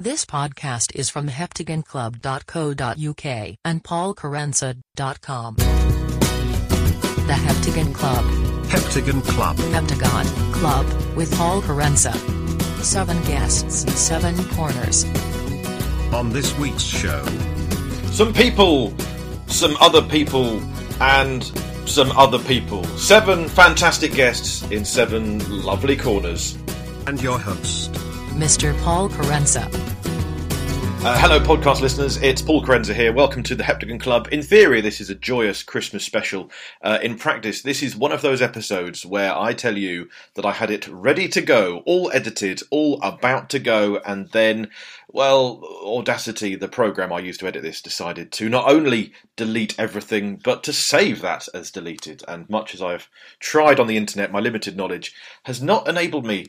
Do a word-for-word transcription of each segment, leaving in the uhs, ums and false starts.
This podcast is from Heptagon Club dot co dot U K and Paul Kerensa dot com. The Heptagon Club. Heptagon Club. Heptagon Club with Paul Kerensa. Seven guests, seven corners. On this week's show, some people, some other people, and some other people. Seven fantastic guests in seven lovely corners. And your host, Mister Paul Kerensa. Uh, hello, podcast listeners. It's Paul Kerensa here. Welcome to the Heptagon Club. In theory, this is a joyous Christmas special. Uh, in practice, this is one of those episodes where I tell you that I had it ready to go, all edited, all about to go, and then, well, Audacity, the program I used to edit this, decided to not only delete everything, but to save that as deleted. And much as I've tried on the internet, my limited knowledge has not enabled me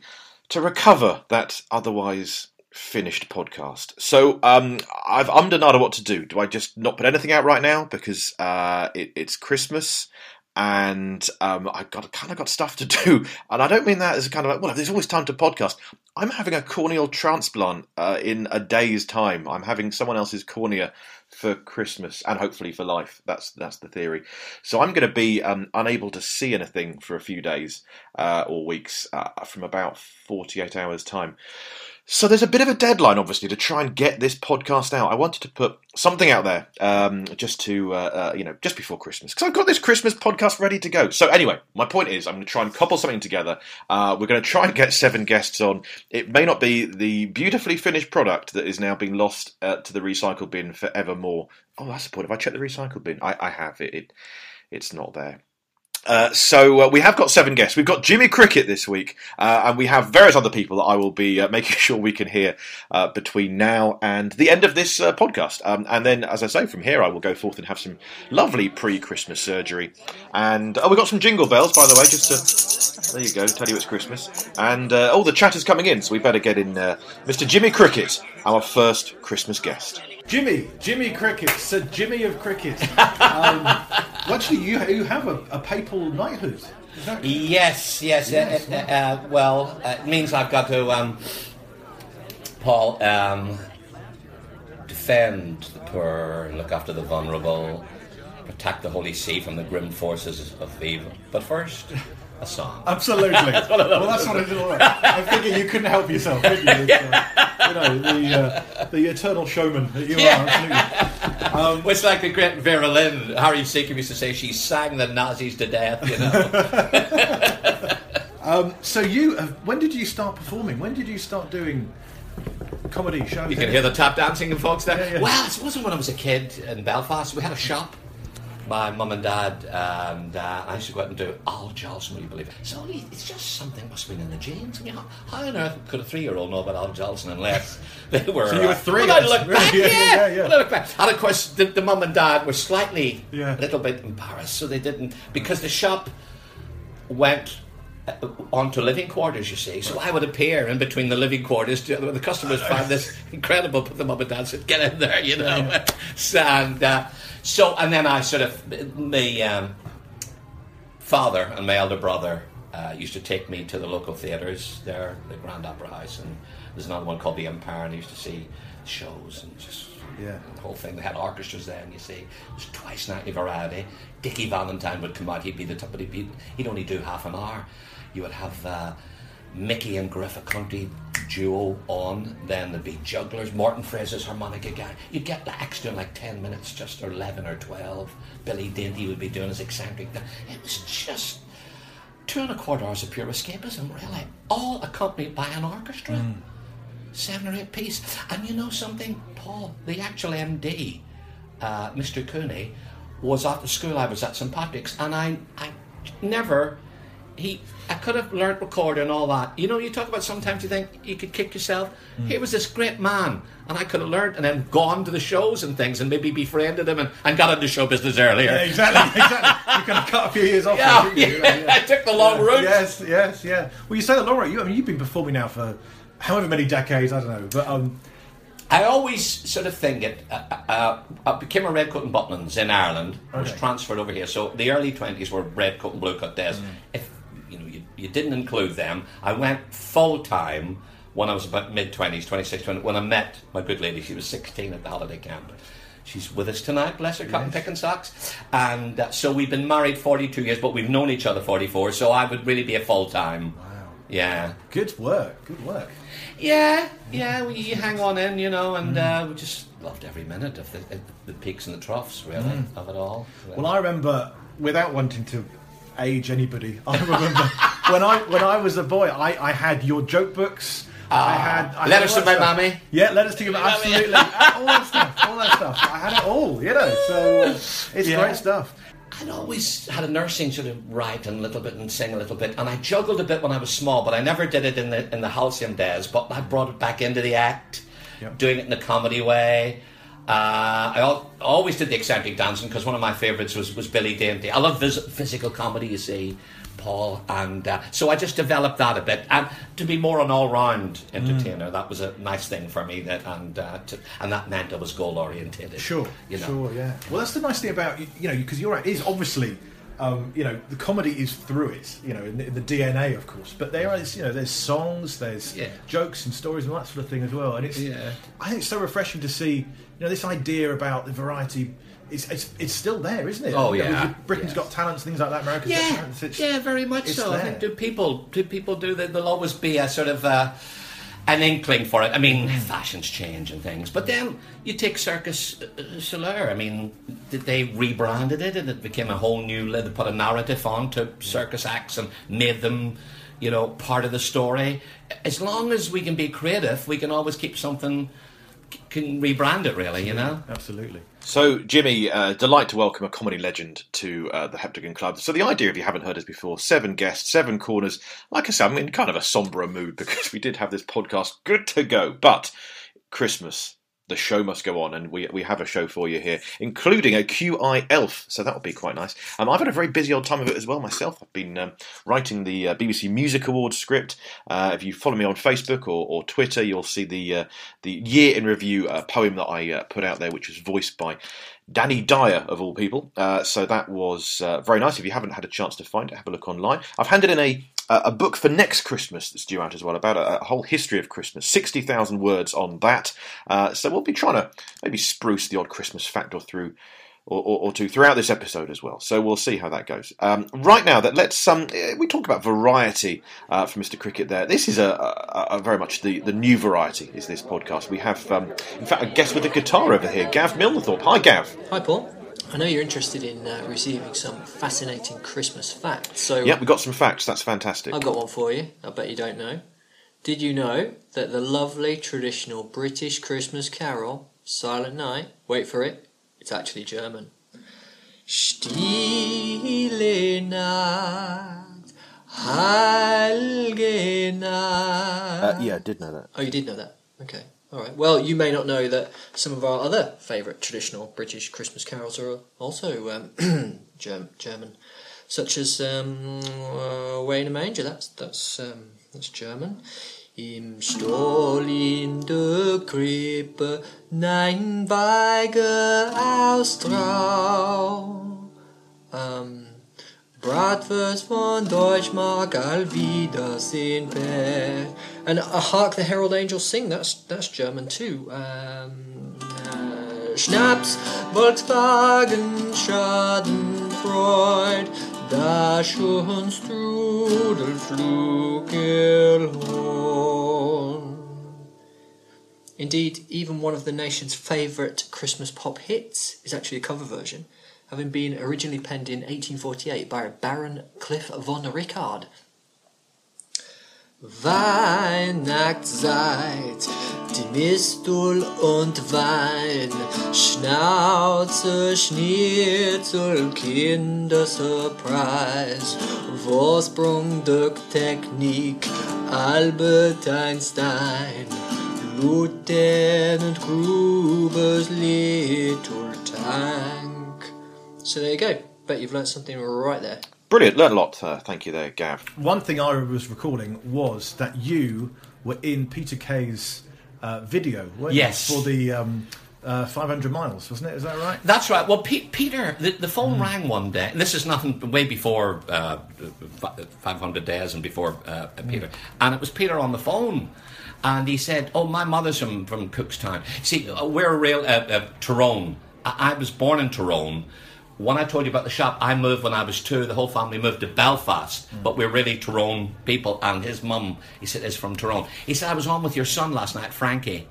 to recover that otherwise finished podcast. So um, I've ummed and ah'd what to do. Do I just not put anything out right now because uh, it, it's Christmas and um, I got kind of got stuff to do? And I don't mean that as kind of like, well, there's always time to podcast. I'm having a corneal transplant uh, in a day's time. I'm having someone else's cornea for Christmas and hopefully for life. That's that's the theory. So I'm going to be um, unable to see anything for a few days uh, or weeks uh, from about forty-eight hours time. So there's a bit of a deadline, obviously, to try and get this podcast out. I wanted to put something out there um, just to, uh, uh, you know, just before Christmas, because I've got this Christmas podcast ready to go. So anyway, my point is I'm going to try and cobble something together. Uh, we're going to try and get seven guests on. It may not be the beautifully finished product that is now being lost uh, to the recycle bin forevermore. Oh, that's the point. Have I checked the recycle bin? I, I have. It, it. It's not there. Uh, so uh, we have got seven guests. We've got Jimmy Cricket this week, uh, and we have various other people that I will be uh, making sure we can hear uh, between now and the end of this uh, podcast. Um, and then, as I say, from here I will go forth and have some lovely pre-Christmas surgery. And oh, we've got some jingle bells, by the way, just to, there you go, tell you it's Christmas. And uh, oh, the chatter's coming in, so we better get in uh, Mister Jimmy Cricket, our first Christmas guest. Jimmy, Jimmy Cricket, Sir Jimmy of Cricket. Um, well, actually, you, you have a, a papal knighthood. Is that yes, yes. yes uh, uh, uh, well, uh, it means I've got to, um, Paul, um, defend the poor, look after the vulnerable, protect the Holy See from the grim forces of evil. But first, a song. Absolutely. that's what I love. Well, that's what I did all right. I'm thinking you couldn't help yourself, could you? Uh, you know, the uh, the eternal showman that you yeah. are. Absolutely. Um, well, it's like the great Vera Lynn. Harry Secombe used to say she sang the Nazis to death, you know. um, so you, uh, when did you start performing? When did you start doing comedy shows? You can hear the tap dancing and folks there. Yeah, yeah. Well, it wasn't when I was a kid in Belfast. We had a shop. My mum and dad, and uh, I used to go out and do Al Jolson, will you believe it? So it's just something must have been in the genes. I mean, how, how on earth could a three-year-old know about Al Jolson unless they were... So you were three? Uh, when I look really? back, yeah, yeah, yeah, yeah. When I look back. And of course, the, the mum and dad were slightly, a yeah. little bit embarrassed, so they didn't, because the shop went onto living quarters, you see, so I would appear in between the living quarters to, the customers found this incredible, put them up and down, said get in there, you know. yeah, yeah. and uh, so and then I sort of my um, father and my elder brother uh, used to take me to the local theatres there, the Grand Opera House, and there's another one called the Empire, and I used to see shows and just yeah. the whole thing. They had orchestras there, and you see, it was twice nightly variety. Dickie Valentine would come out, he'd be the top, but he'd, be, he'd only do half an hour. You would have uh, Mickey and Griffith County duo on, then there'd be jugglers, Martin Fraser's harmonica guy. You'd get the acts doing like ten minutes, just or eleven or twelve. Billy Dindy would be doing his eccentric thing. It was just two and a quarter hours of pure escapism, really, all accompanied by an orchestra. Mm. Seven or eight piece. And you know something, Paul, the actual M D, uh, Mister Cooney, was at the school I was at, Saint Patrick's, and I, I never, he, I could have learnt recording and all that. You know, you talk about sometimes you think you could kick yourself. Mm. Here was this great man, and I could have learnt and then gone to the shows and things and maybe befriended him and, and got into show business earlier. Yeah, exactly, exactly. You could have cut a few years off. Yeah, there, didn't yeah. You? Yeah. I took the long yeah. route. Yes, yes, yeah. Well, you say the long route. You, I mean, you've been performing now for however many decades, I don't know, but um, I always sort of think it. Uh, uh, I became a Red Coat and Butlins in Ireland. Okay. I was transferred over here, so the early twenties were Red Coat and Blue Coat days. Mm. If you know you, you didn't include them, I went full time when I was about mid-twenties, twenty-six, twenty, when I met my good lady. She was sixteen at the holiday camp. She's with us tonight, bless her, cutting yes. picking socks. And uh, so we've been married forty-two years, but we've known each other forty-four, so I would really be a full-time. Wow. Yeah. Good work, good work. Yeah, yeah, we, you hang on in, you know, and mm. uh, we just loved every minute of the, of the peaks and the troughs, really, mm. of it all. Really. Well, I remember, without wanting to age anybody, I remember when I when I was a boy, I, I had your joke books. I had, I letters had to my mummy. Yeah, letters to your mummy. Absolutely. all that stuff, all that stuff. I had it all, you know, so it's yeah. great stuff. I'd always had a nursing sort of write a little bit and sing a little bit, and I juggled a bit when I was small, but I never did it in the in the halcyon days, but I brought it back into the act, yep. doing it in a comedy way. Uh, I al- always did the eccentric dancing, because one of my favourites was, was Billy Dindy. I love vis- physical comedy, you see, Paul, and uh, so I just developed that a bit, and to be more an all-round entertainer, mm. that was a nice thing for me, that and uh, to, and that meant I was goal-oriented. Sure, you know? Sure, yeah. Well, that's the nice thing about, you know, because you're right, is obviously, um, you know, the comedy is through it, you know, in the, in the D N A, of course, but there is, you know, there's songs, there's yeah. jokes and stories and all that sort of thing as well, and it's, yeah. I think it's so refreshing to see, you know, this idea about the variety. It's, it's it's still there, isn't it? Oh yeah, I mean, Britain's yes. got talents, things like that. America's yeah. got talents. It's, yeah, very much it's so. There. I think do people do people do that? There'll always be a sort of uh, an inkling for it. I mean, fashions change and things, but then you take Circus Soleil. I mean, they rebranded it and it became a whole new. They put a narrative onto circus acts and made them, you know, part of the story. As long as we can be creative, we can always keep something. Can rebrand it, really, you know? Absolutely. So, Jimmy, uh, delight to welcome a comedy legend to uh, the Heptagon Club. So the idea, if you haven't heard us before, seven guests, seven corners. Like I said, I'm in kind of a sombre mood because we did have this podcast good to go. But Christmas, the show must go on, and we we have a show for you here, including a Q I elf, so that would be quite nice. Um, I've had a very busy old time of it as well myself. I've been um, writing the uh, B B C Music Awards script. Uh, if you follow me on Facebook or, or Twitter, you'll see the uh, the year in review uh, poem that I uh, put out there, which was voiced by Danny Dyer, of all people. Uh, so that was uh, very nice. If you haven't had a chance to find it, have a look online. I've handed in a uh, a book for next Christmas that's due out as well, about a, a whole history of Christmas. sixty thousand words on that. Uh, so we'll be trying to maybe spruce the odd Christmas fact or through or, or, or two throughout this episode as well. So we'll see how that goes. Um, right now, that let's um, we talk about variety uh, for Mister Cricket there. This is a, a, a very much the, the new variety, is this podcast. We have, um, in fact, a guest with a guitar over here, Gav Milnthorpe. Hi, Gav. Hi, Paul. I know you're interested in uh, receiving some fascinating Christmas facts. So yeah, we've got some facts. That's fantastic. I've got one for you. I bet you don't know. Did you know that the lovely traditional British Christmas carol, Silent Night, wait for it, it's actually German. Stille Nacht, Heilige Nacht. Uh, yeah, I did know that. Oh, you did know that? Okay. All right. Well, you may not know that some of our other favourite traditional British Christmas carols are also um, German, such as um, "Away in a Manger." That's that's um, that's German. Im Stall in der Krippe, nein Weige aus Trau. Um, Bratwurst von Deutschmark, al wiedersehen per. And uh, Hark the Herald Angels Sing, that's that's German too. Um, uh, Schnaps, Volkswagen, Schadenfreude, da schon Strudelflugelhorn. Indeed, even one of the nation's favourite Christmas pop hits is actually a cover version, having been originally penned in eighteen forty-eight by Baron Cliff von Rickard. Weihnachtszeit, die Mistel und Wein, Schnauze, Schnitzel, Kindersurprise, Vorsprung durch Technik, Albert Einstein, Lieutenant Gruber's Little Tank. So there you go. Bet you've learnt something right there. Brilliant. Learned a lot. Uh, thank you there, Gav. One thing I was recording was that you were in Peter Kay's uh, video, weren't yes. you? For the um, uh, five hundred miles, wasn't it? Is that right? That's right. Well, P- Peter, the, the phone mm. rang one day. This is nothing, way before uh, five hundred days and before uh, Peter. Mm. And it was Peter on the phone. and he said, oh, my mother's from, from Cookstown. See, we're a real, uh, uh, Tyrone. I, I was born in Tyrone. When I told you about the shop, I moved when I was two. The whole family moved to Belfast, mm. but we're really Tyrone people. And his mum, he said, is from Tyrone. He said, I was on with your son last night, Frankie,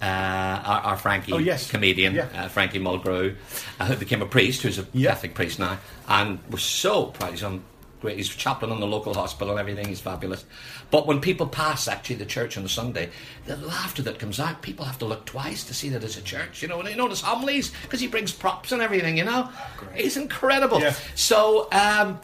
uh, our, our Frankie oh, yes. comedian, yeah. uh, Frankie Mulgrew, uh, who became a priest, who's a yeah. Catholic priest now, and we're so proud. He's on great. He's chaplain in the local hospital and everything. He's fabulous. But when people pass, actually, the church on a Sunday, the laughter that comes out, people have to look twice to see that it's a church. You know, and you notice homilies, because he brings props and everything, you know. Great. He's incredible. Yeah. So, um,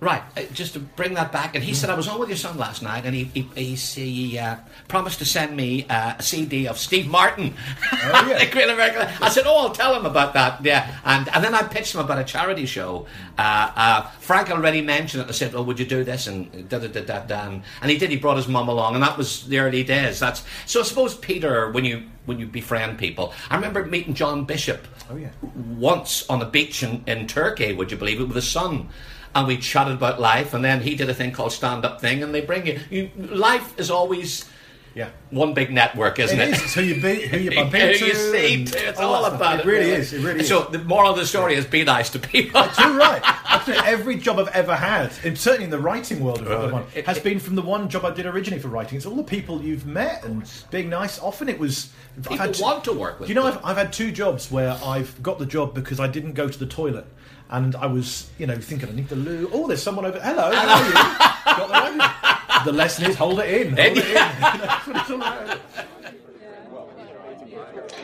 right, just to bring that back. And he mm. said, I was on with your son last night, and he he, he, he uh, promised to send me uh, a C D of Steve Martin. Oh, yeah. The Great American. I said, oh, I'll tell him about that. Yeah. And and then I pitched him about a charity show. Uh, uh, Frank already mentioned it. I said, oh, would you do this? And da da da da da. And he did. He brought his mum along, and that was the early days. That's so. I suppose, Peter, when you when you befriend people, I remember meeting John Bishop. Oh, yeah. Once on a beach in, in Turkey. Would you believe it? With his son. And we chatted about life, and then he did a thing called Stand Up Thing, and they bring you... you life is always yeah. one big network, isn't it? It is. It's who you be, who you bump into. Who you see, and, it's all, all about it. It really is, it really is. So the moral of the story yeah. is be nice to people. That's all right. Absolutely. Every job I've ever had, certainly in the writing world, I've ever won, has been from the one job I did originally for writing. It's all the people you've met and being nice. Often it was... People had, want to work with you. Know, I've, I've had two jobs where I've got the job because I didn't go to the toilet. And I was, you know, thinking, I need the loo. Oh, there's someone over. Hello, how are you? Got the loo. The lesson is hold it in. Hold it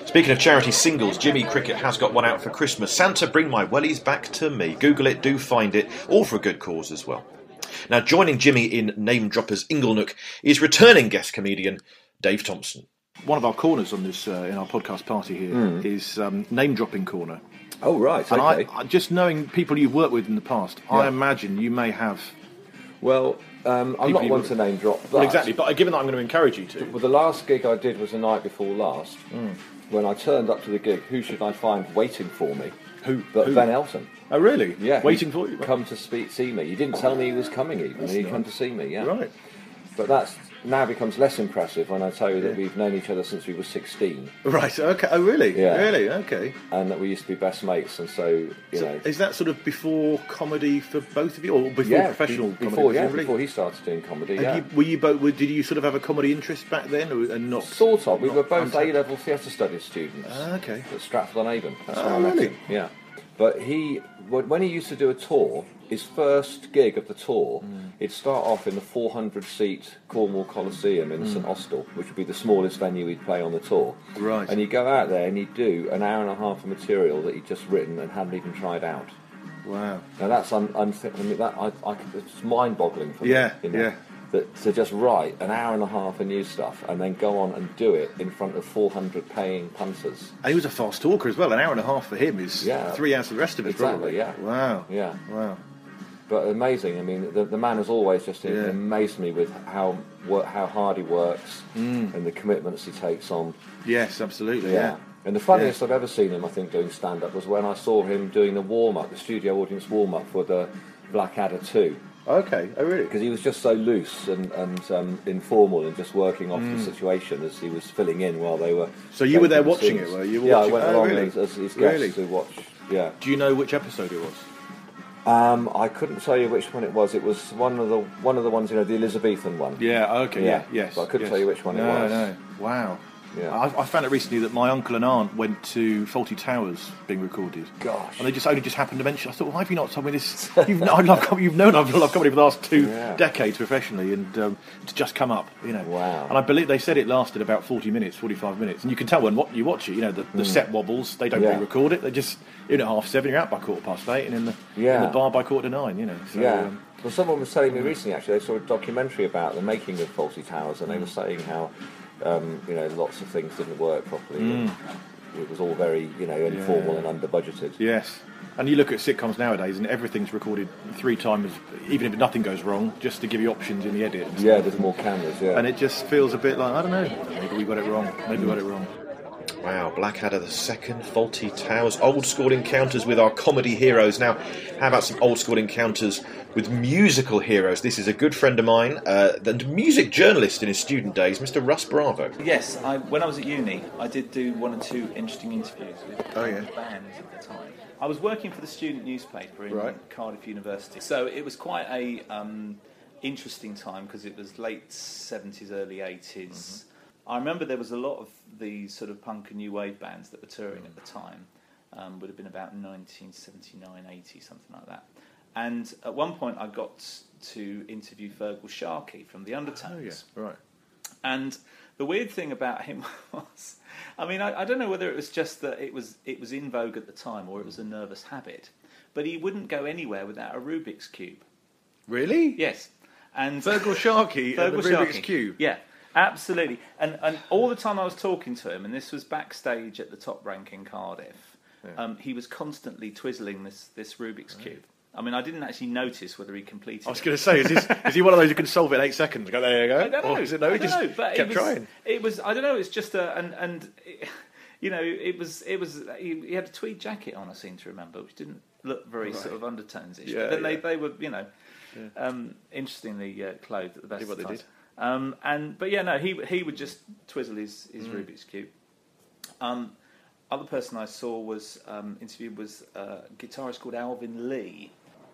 in. Speaking of charity singles, Jimmy Cricket has got one out for Christmas. Santa, bring my wellies back to me. Google it, do find it. All for a good cause as well. Now, joining Jimmy in Name Droppers Inglenook is returning guest comedian Dave Thompson. One of our corners on this, uh, in our podcast party here, mm. is um, Name Dropping Corner. Oh, right, and okay. I, just knowing people you've worked with in the past, yeah. I imagine you may have... Well, um, I'm not one to name drop that. Well, exactly, but given that I'm going to encourage you to... Well, the last gig I did was the night before last. Mm. When I turned up to the gig, who should I find waiting for me? Who? But who? Ben Elton. Oh, really? Yeah. Waiting for you? Come to speak, see me. He didn't tell me he was coming even, and he'd come to see me, yeah. Right. But that's... now becomes less impressive when I tell you that yeah. we've known each other since we were sixteen. Right, okay. Oh, really? Yeah. Really, okay. And that we used to be best mates, and so, you so know... Is that sort of before comedy for both of you, or before yeah, professional be, before, comedy? Yeah, before he started doing comedy, and yeah. You, were you both... Did you sort of have a comedy interest back then, or and not? Sort of. We were both untapped. A-level theatre studies students. Ah, okay. At Stratford-on-Avon. That's oh, where I met really? Him. Yeah. But he... When he used to do a tour... His first gig of the tour, mm. it'd start off in the four hundred seat Cornwall Coliseum in mm. St Austell, which would be the smallest venue he'd play on the tour. Right. And he'd go out there and he'd do an hour and a half of material that he'd just written and hadn't even tried out. Wow. Now that's un- unth- I mean, that I, I, it's mind-boggling for yeah, me. You know, yeah, that to just write an hour and a half of new stuff and then go on and do it in front of four hundred paying punters. And he was a fast talker as well. An hour and a half for him is yeah, three hours for the rest of us, exactly, probably. Yeah. Wow. Yeah. Wow. But amazing. I mean, the, the man has always just yeah. amazed me with how work, how hard he works mm. and the commitments he takes on. Yes, absolutely. Yeah. yeah. And the funniest yeah. I've ever seen him, I think, doing stand-up was when I saw him doing the warm-up, the studio audience warm-up for the Blackadder two. Okay, oh really? Because he was just so loose and, and um, informal and just working off mm. the situation as he was filling in while they were... So you were there watching scenes. It, were you? Were yeah, watching? I went oh, along really? as, as his guest really? to watch. Yeah. Do you know which episode it was? Um, I couldn't tell you which one it was. It was one of the one of the ones, you know, the Elizabethan one. Yeah. Okay. Yeah. yeah yes. But I couldn't yes. tell you which one no, it was. No. Wow. Yeah. I, I found out recently that my uncle and aunt went to Fawlty Towers being recorded. Gosh. And they just only just happened to mention. I thought, well, why have you not told me this? You've, no, I've, you've known I've loved comedy for the last two yeah. decades professionally, and um, it's just come up, you know. Wow. And I believe they said it lasted about forty minutes, forty-five minutes, and you can tell when what you watch it. You know, the, the mm. set wobbles. They don't yeah. re-record it. They just in at half seven, you're out by quarter past eight, and in the yeah. in the bar by quarter to nine. You know. So, yeah. Um, well, someone was telling me recently, actually, they saw a documentary about the making of Fawlty Towers, and they mm. were saying how. Um, you know, lots of things didn't work properly. Mm. It was all very, you know, informal yeah. and under-budgeted. Yes. And you look at sitcoms nowadays and everything's recorded three times, even if nothing goes wrong, just to give you options in the edit. Yeah, there's more cameras, yeah. And it just feels a bit like, I don't know, maybe we got it wrong, maybe mm. we got it wrong. Wow, Blackadder the Second, Fawlty Towers, old school encounters with our comedy heroes. Now, how about some old school encounters with musical heroes? This is a good friend of mine, uh, the music journalist in his student days, Mister Russ Bravo. Yes, I, when I was at uni, I did do one or two interesting interviews with oh, yeah. bands at the time. I was working for the student newspaper in right. Cardiff University, so it was quite a um, interesting time because it was late seventies, early eighties. Mm-hmm. I remember there was a lot of these sort of punk and new wave bands that were touring at the time. Um, would have been about nineteen seventy-nine, eighty, something like that. And at one point I got to interview Fergal Sharkey from the Undertones. Oh, yeah, right. And the weird thing about him was, I mean, I, I don't know whether it was just that it was it was in vogue at the time or it was a nervous habit, but he wouldn't go anywhere without a Rubik's Cube. Really? Yes. And Fergal Sharkey Fergal and the Sharkey. Rubik's Cube? Yeah. Absolutely, and and all the time I was talking to him, and this was backstage at the Top Rank in Cardiff, yeah. um, he was constantly twizzling this, this Rubik's right. Cube. I mean, I didn't actually notice whether he completed it. I was going to say, is, this, is he one of those who can solve it in eight seconds? Go, there you go. I don't know. Or is it, no, I don't he just know, but kept it was, trying. It was, I don't know, it's just a, and, and it, you know, it was, it was. He, he had a tweed jacket on, I seem to remember, which didn't look very right. sort of Undertones-ish. Yeah, but then yeah. they, they were, you know, yeah. um, interestingly uh, clothed at the best of times. They did. Um, and but yeah no he he would just twizzle his, his mm. Rubik's Cube. Um, other person I saw was um, interviewed was a guitarist called Alvin Lee.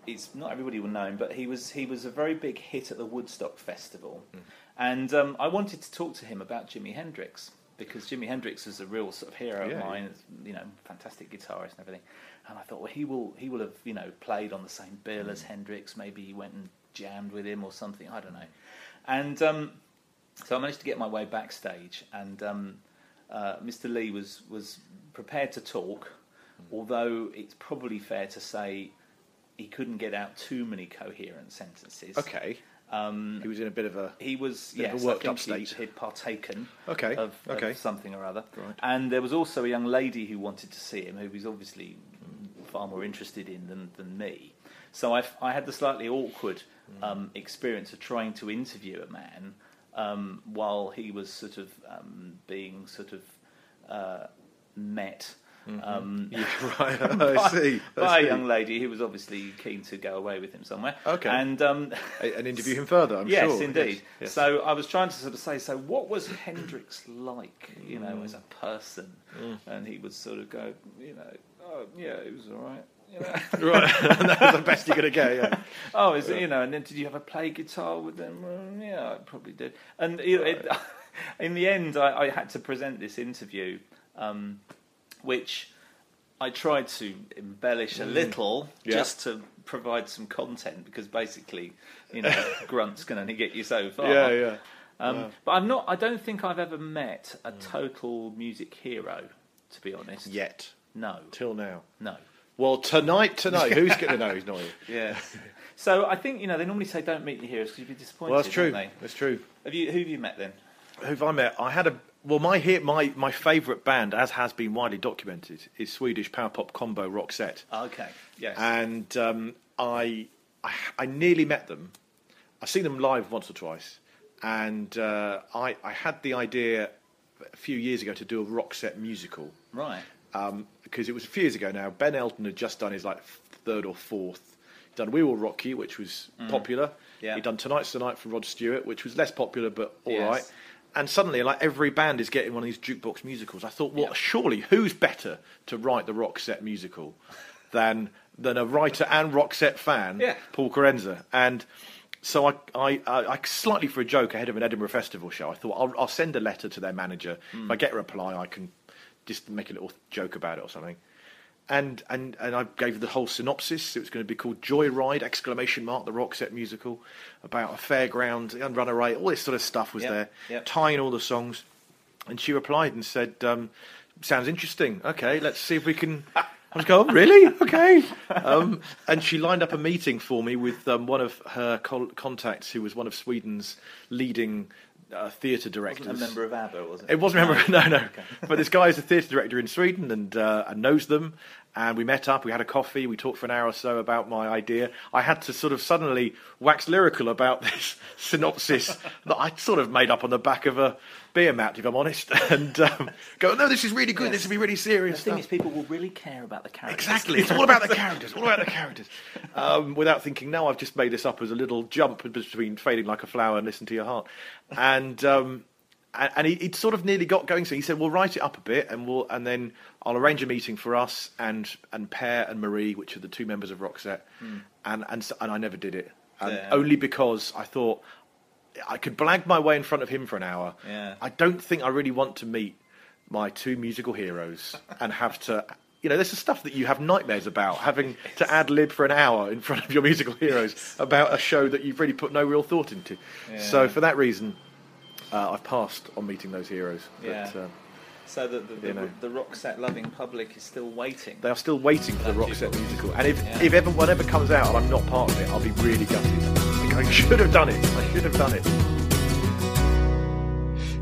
It's not everybody will know him, but he was he was a very big hit at the Woodstock Festival, mm. and um, I wanted to talk to him about Jimi Hendrix because Jimi Hendrix was a real sort of hero yeah, of mine. Yeah. You know, fantastic guitarist and everything. And I thought, well, he will he will have you know played on the same bill mm. as Hendrix. Maybe he went and jammed with him or something. I don't know. And um, so I managed to get my way backstage, and um, uh, Mister Lee was, was prepared to talk, although it's probably fair to say he couldn't get out too many coherent sentences. Okay. Um, he was in a bit of a he was yes, of a worked up state. He, he'd partaken okay. of, okay. of something or other. Right. And there was also a young lady who wanted to see him, who was obviously far more interested in than, than me. So I, I had the slightly awkward um, experience of trying to interview a man um, while he was sort of um, being sort of uh, met mm-hmm. um, yeah, right. by, I see. I by see. a young lady who was obviously keen to go away with him somewhere. Okay. And, um, and interview him further, I'm yes, sure. Indeed. Yes, indeed. Yes. So I was trying to sort of say, so what was Hendrix like, you know, mm. as a person? Mm. And he would sort of go, you know, oh, yeah, it was all right. You know. Right, that's the best you're going to get, yeah. Oh, is yeah. it, you know, and then did you ever play guitar with them? Well, yeah, I probably did. And you know, right. it, in the end, I, I had to present this interview, um, which I tried to embellish a little yeah. just to provide some content because basically, you know, grunt's can only get you so far. Yeah, yeah. Um, yeah. But I'm not, I don't think I've ever met a total music hero, to be honest. Yet. No. Till now. No. Well, tonight, tonight, who's going to know he's not here? Yeah. So I think, you know, they normally say don't meet your heroes because you'd be disappointed, well, that's true. Don't they? That's true. Have you, who have you met then? Who've I met? I had a... Well, my my, my favourite band, as has been widely documented, is Swedish power pop combo Roxette. Okay, yes. And um, I, I I nearly met them. I've seen them live once or twice. And uh, I, I had the idea a few years ago to do a Roxette musical. Right. Um, because it was a few years ago now, Ben Elton had just done his like third or fourth. He'd done We Will Rock You, which was mm. popular. Yeah. He'd done Tonight's the Night from Rod Stewart, which was less popular but all yes. right. And suddenly, like every band is getting one of these jukebox musicals. I thought, well, yeah. surely who's better to write the Roxette musical than than a writer and Roxette fan, yeah. Paul Kerensa. And so I, I, I, slightly for a joke ahead of an Edinburgh Festival show, I thought I'll, I'll send a letter to their manager. Mm. If I get a reply, I can. Just make a little joke about it or something, and and and I gave the whole synopsis. It was going to be called Joyride! Exclamation mark the Roxette musical about a fairground and runaway. All this sort of stuff was yep, there, yep. tying all the songs. And she replied and said, um, "Sounds interesting. Okay, let's see if we can." I was going, "Really? Okay." Um, and she lined up a meeting for me with um, one of her co- contacts, who was one of Sweden's leading. Uh, theatre directors. It wasn't a member of ABBA, was it? It wasn't a member of... No, no. Okay. But this guy is a theatre director in Sweden and, uh, and knows them and we met up, we had a coffee, we talked for an hour or so about my idea. I had to sort of suddenly wax lyrical about this synopsis that I sort of made up on the back of a beer mat, if I'm honest, and um, go, no, this is really good, yes. This will be really serious. The thing stuff. is, people will really care about the characters. Exactly, it's all about the characters, all about the characters. Um, without thinking, no, I've just made this up as a little jump between Fading Like a Flower and Listen to Your Heart. And... Um, And he'd sort of nearly got going, so he said, "We'll write it up a bit, and we'll, and then I'll arrange a meeting for us and and Per and Marie, which are the two members of Roxette." Mm. And and and I never did it, and yeah. only because I thought I could blag my way in front of him for an hour. Yeah. I don't think I really want to meet my two musical heroes and have to. You know, this is stuff that you have nightmares about, having to ad lib for an hour in front of your musical heroes yes. about a show that you've really put no real thought into. Yeah. So for that reason. Uh, I've passed on meeting those heroes. But, yeah. Um, so the the, the, you know. the Roxette loving public is still waiting. They are still waiting for the Roxette musical. And if yeah. if ever whatever comes out and I'm not part of it, I'll be really gutted. I should have done it. I should have done it.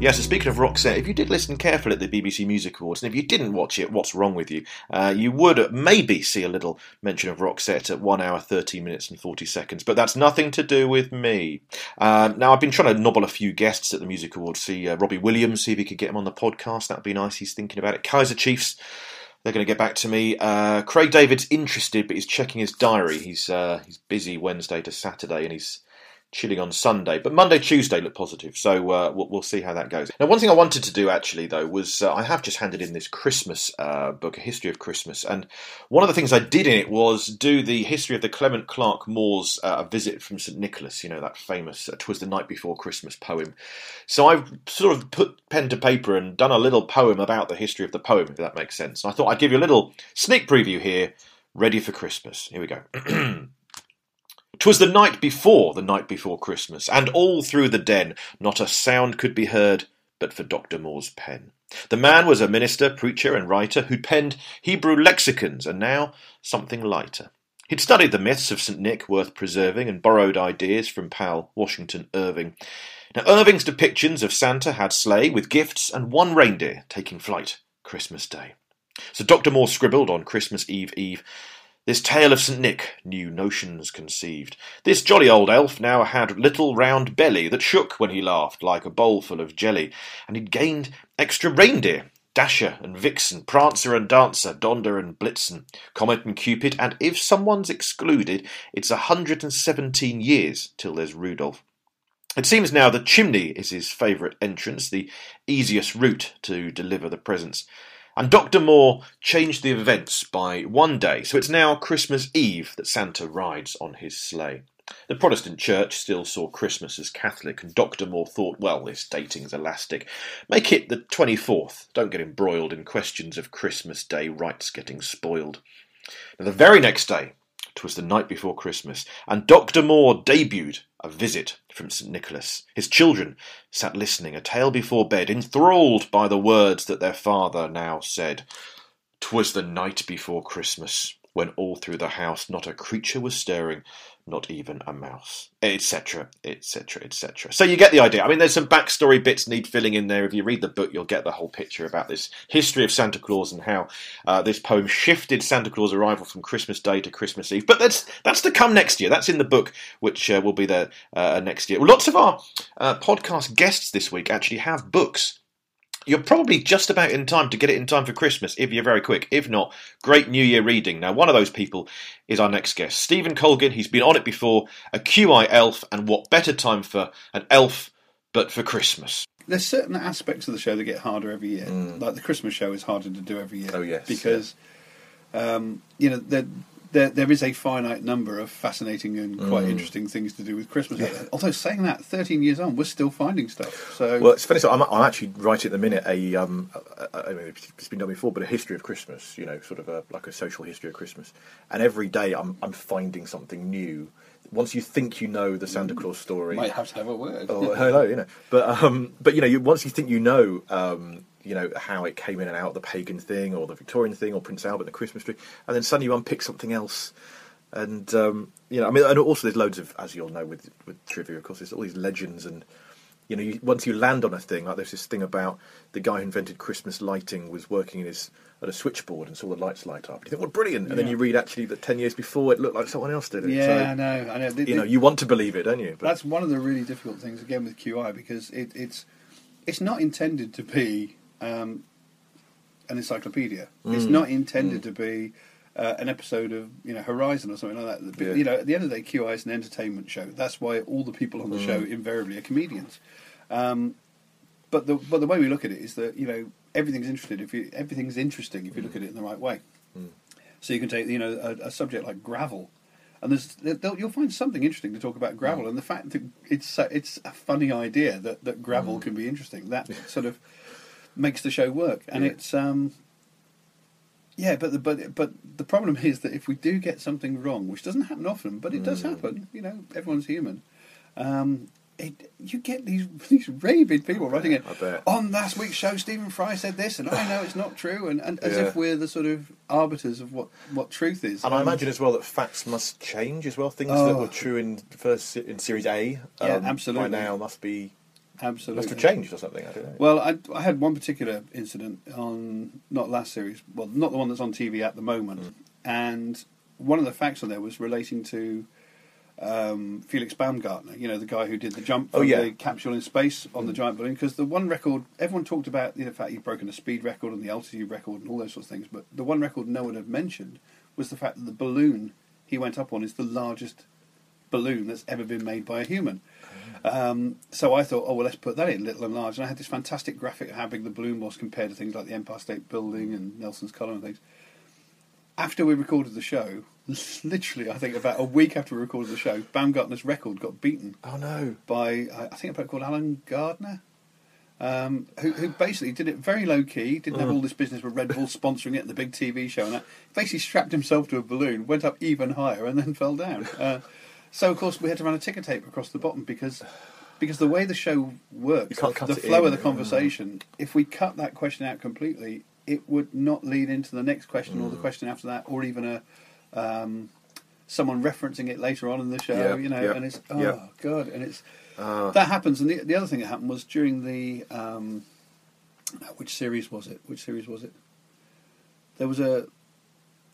Yeah. So speaking of Roxette, if you did listen carefully at the B B C Music Awards, and if you didn't watch it, what's wrong with you? Uh, you would maybe see a little mention of Roxette at one hour thirteen minutes and forty seconds, but that's nothing to do with me. Um, now I've been trying to nobble a few guests at the Music Awards. See uh, Robbie Williams, see if he could get him on the podcast. That'd be nice. He's thinking about it. Kaiser Chiefs. They're going to get back to me. Uh, Craig David's interested, but he's checking his diary. He's uh, he's busy Wednesday to Saturday, and he's chilling on Sunday, but Monday, Tuesday look positive, so uh, we'll, we'll see how that goes. Now, one thing I wanted to do, actually, though, was uh, I have just handed in this Christmas uh, book, A History of Christmas, and one of the things I did in it was do the history of the Clement Clark Moore's uh, A Visit from Saint Nicholas, you know, that famous uh, 'Twas the Night Before Christmas poem. So I've sort of put pen to paper and done a little poem about the history of the poem, if that makes sense. And I thought I'd give you a little sneak preview here, ready for Christmas. Here we go. "'Twas the night before the night before Christmas, and all through the den not a sound could be heard but for Doctor Moore's pen. The man was a minister, preacher and writer who penned Hebrew lexicons and now something lighter. He'd studied the myths of Saint Nick worth preserving and borrowed ideas from pal Washington Irving. Now Irving's depictions of Santa had sleigh with gifts and one reindeer taking flight Christmas Day. So Doctor Moore scribbled on Christmas Eve Eve, this tale of Saint Nick, new notions conceived. This jolly old elf now had little round belly that shook when he laughed like a bowl full of jelly, and he'd gained extra reindeer, Dasher and Vixen, Prancer and Dancer, Donder and Blitzen, Comet and Cupid, and if someone's excluded, it's a hundred and seventeen years till there's Rudolph. It seems now the chimney is his favourite entrance, the easiest route to deliver the presents. And Doctor Moore changed the events by one day, so it's now Christmas Eve that Santa rides on his sleigh. The Protestant Church still saw Christmas as Catholic, and Doctor Moore thought, well, this dating's elastic. Make it the twenty-fourth. Don't get embroiled in questions of Christmas Day rights getting spoiled. Now, the very next day, 'twas the night before Christmas, and Doctor Moore debuted A Visit from Saint Nicholas. His children sat listening, a tale before bed, enthralled by the words that their father now said. 'Twas the night before Christmas, when all through the house not a creature was stirring, not even a mouse, etc, etc, et cetera. So you get the idea. I mean, there's some backstory bits need filling in there. If you read the book, you'll get the whole picture about this history of Santa Claus and how uh, this poem shifted Santa Claus' arrival from Christmas Day to Christmas Eve. But that's that's to come next year. That's in the book, which uh, will be there uh, next year. Well, lots of our uh, podcast guests this week actually have books. You're probably just about in time to get it in time for Christmas, if you're very quick. If not, great New Year reading. Now, one of those people is our next guest, Stephen Colgan. He's been on it before, a Q I elf, and what better time for an elf but for Christmas. There's certain aspects of the show that get harder every year. Mm. Like the Christmas show is harder to do every year. Oh, yes. Because, yeah. um, you know, there, there there is a finite number of fascinating and quite mm. interesting things to do with Christmas. Yeah. Although, saying that, thirteen years on, we're still finding stuff. So Well, it's funny, so I'm, I'm actually right at the minute, a, um, a, a, I mean, it's been done before, but a history of Christmas, you know, sort of a, like a social history of Christmas. And every day I'm I'm finding something new. Once you think you know the Santa Claus story... Might have to have a word. Or, hello, you know. But, um, but you know, you, once you think you know... Um, you know, how it came in and out, the pagan thing or the Victorian thing or Prince Albert and the Christmas tree, and then suddenly you unpick something else. And, um, you know, I mean, and also there's loads of, as you'll know with, with trivia, of course, there's all these legends and you know, you, once you land on a thing, like there's this thing about the guy who invented Christmas lighting was working in his at a switchboard and saw the lights light up. You think, well, brilliant. And yeah. then you read actually that ten years before it looked like someone else did it. Yeah, so, I know. I know. The, you know, you want to believe it, don't you? But that's one of the really difficult things again with Q I, because it, it's it's not intended to be um, an encyclopedia. Mm. It's not intended mm. to be. Uh, an episode of, you know, Horizon or something like that. But, yeah. you know, at the end of the day, Q I is an entertainment show. That's why all the people on the mm. show invariably are comedians. Um, but the but the way we look at it is that, you know, everything's interested if you everything's interesting if you mm. look at it in the right way. Mm. So you can take, you know, a, a subject like gravel, and there's you'll find something interesting to talk about gravel. Mm. And the fact that it's a, it's a funny idea that that gravel mm. can be interesting, that sort of makes the show work. And yeah. it's um. Yeah, but the, but but the problem is that if we do get something wrong, which doesn't happen often, but it mm. does happen, you know, everyone's human. Um, it, you get these these rabid people writing it on last week's show. Stephen Fry said this, and I know it's not true, and, and yeah. as if we're the sort of arbiters of what, what truth is. And um, I imagine as well that facts must change as well. Things oh. that were true in first in series A, um, yeah, absolutely. by now must be. Absolutely. Must have changed or something, I don't know. Well, I, I had one particular incident on, not last series, well, not the one that's on T V at the moment, mm. and one of the facts on there was relating to um, Felix Baumgartner, you know, the guy who did the jump from oh, yeah. the capsule in space on mm. the giant balloon, because the one record, everyone talked about, you know, the fact he'd broken the speed record and the altitude record and all those sorts of things, but the one record no one had mentioned was the fact that the balloon he went up on is the largest balloon that's ever been made by a human. Um, so I thought, oh well, let's put that in, little and large. And I had this fantastic graphic of how big the balloon was compared to things like the Empire State Building and Nelson's Column and things. After we recorded the show, literally, I think about a week after we recorded the show, Baumgartner's record got beaten. Oh no! By I think a bloke called Alan Gardner, um, who, who basically did it very low key. Didn't mm. have all this business with Red Bull sponsoring it, and the big T V show, and that. Basically strapped himself to a balloon, went up even higher, and then fell down. Uh, So, of course, we had to run a ticker tape across the bottom because because the way the show works, the flow of the conversation, if we cut that question out completely, it would not lead into the next question mm. or the question after that or even a um, someone referencing it later on in the show, yep, you know, yep, and it's, oh, yep. God, and it's, uh, that happens. And the, the other thing that happened was during the, um, which series was it? Which series was it? There was a...